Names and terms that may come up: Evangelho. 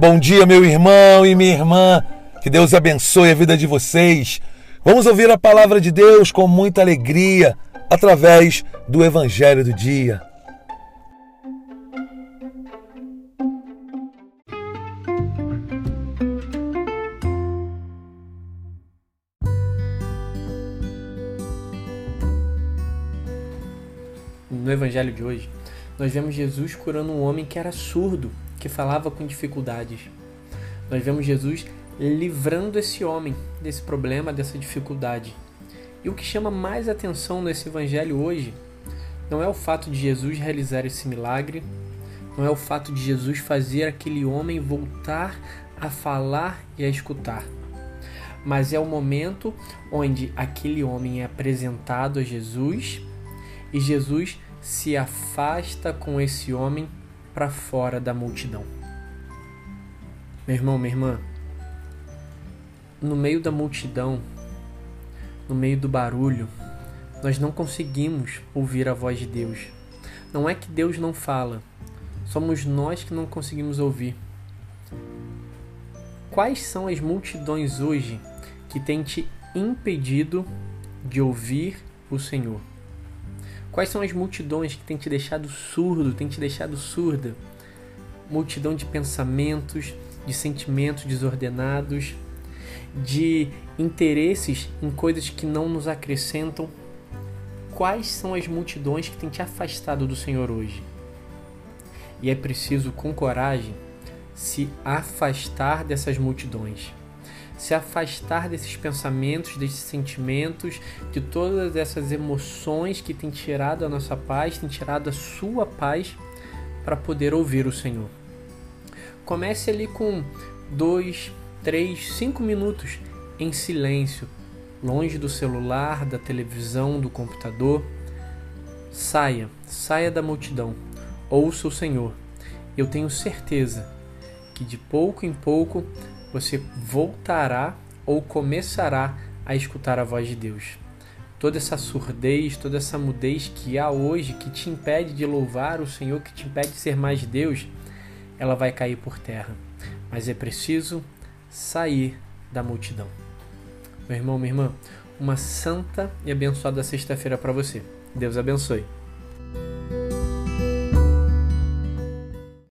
Bom dia, meu irmão e minha irmã. Que Deus abençoe a vida de vocês. Vamos ouvir a palavra de Deus com muita alegria através do Evangelho do dia. No Evangelho de hoje, nós vemos Jesus curando um homem que era surdo, que falava com dificuldades. Nós vemos Jesus livrando esse homem desse problema, dessa dificuldade. E o que chama mais atenção nesse Evangelho hoje não é o fato de Jesus realizar esse milagre, não é o fato de Jesus fazer aquele homem voltar a falar e a escutar, mas é o momento onde aquele homem é apresentado a Jesus e Jesus se afasta com esse homem para fora da multidão. Meu irmão, minha irmã, no meio da multidão, no meio do barulho, nós não conseguimos ouvir a voz de Deus. Não é que Deus não fala, somos nós que não conseguimos ouvir. Quais são as multidões hoje que têm te impedido de ouvir o Senhor? Quais são as multidões que têm te deixado surdo, têm te deixado surda? Multidão de pensamentos, de sentimentos desordenados, de interesses em coisas que não nos acrescentam. Quais são as multidões que têm te afastado do Senhor hoje? E é preciso, com coragem, se afastar dessas multidões. Se afastar desses pensamentos, desses sentimentos, de todas essas emoções que têm tirado a nossa paz, têm tirado a sua paz, para poder ouvir o Senhor. Comece ali com 2, 3, 5 minutos em silêncio, longe do celular, da televisão, do computador. Saia da multidão, ouça o Senhor. Eu tenho certeza que de pouco em pouco você voltará ou começará a escutar a voz de Deus. Toda essa surdez, toda essa mudez que há hoje, que te impede de louvar o Senhor, que te impede de ser mais Deus, ela vai cair por terra. Mas é preciso sair da multidão. Meu irmão, minha irmã, uma santa e abençoada sexta-feira para você. Deus abençoe.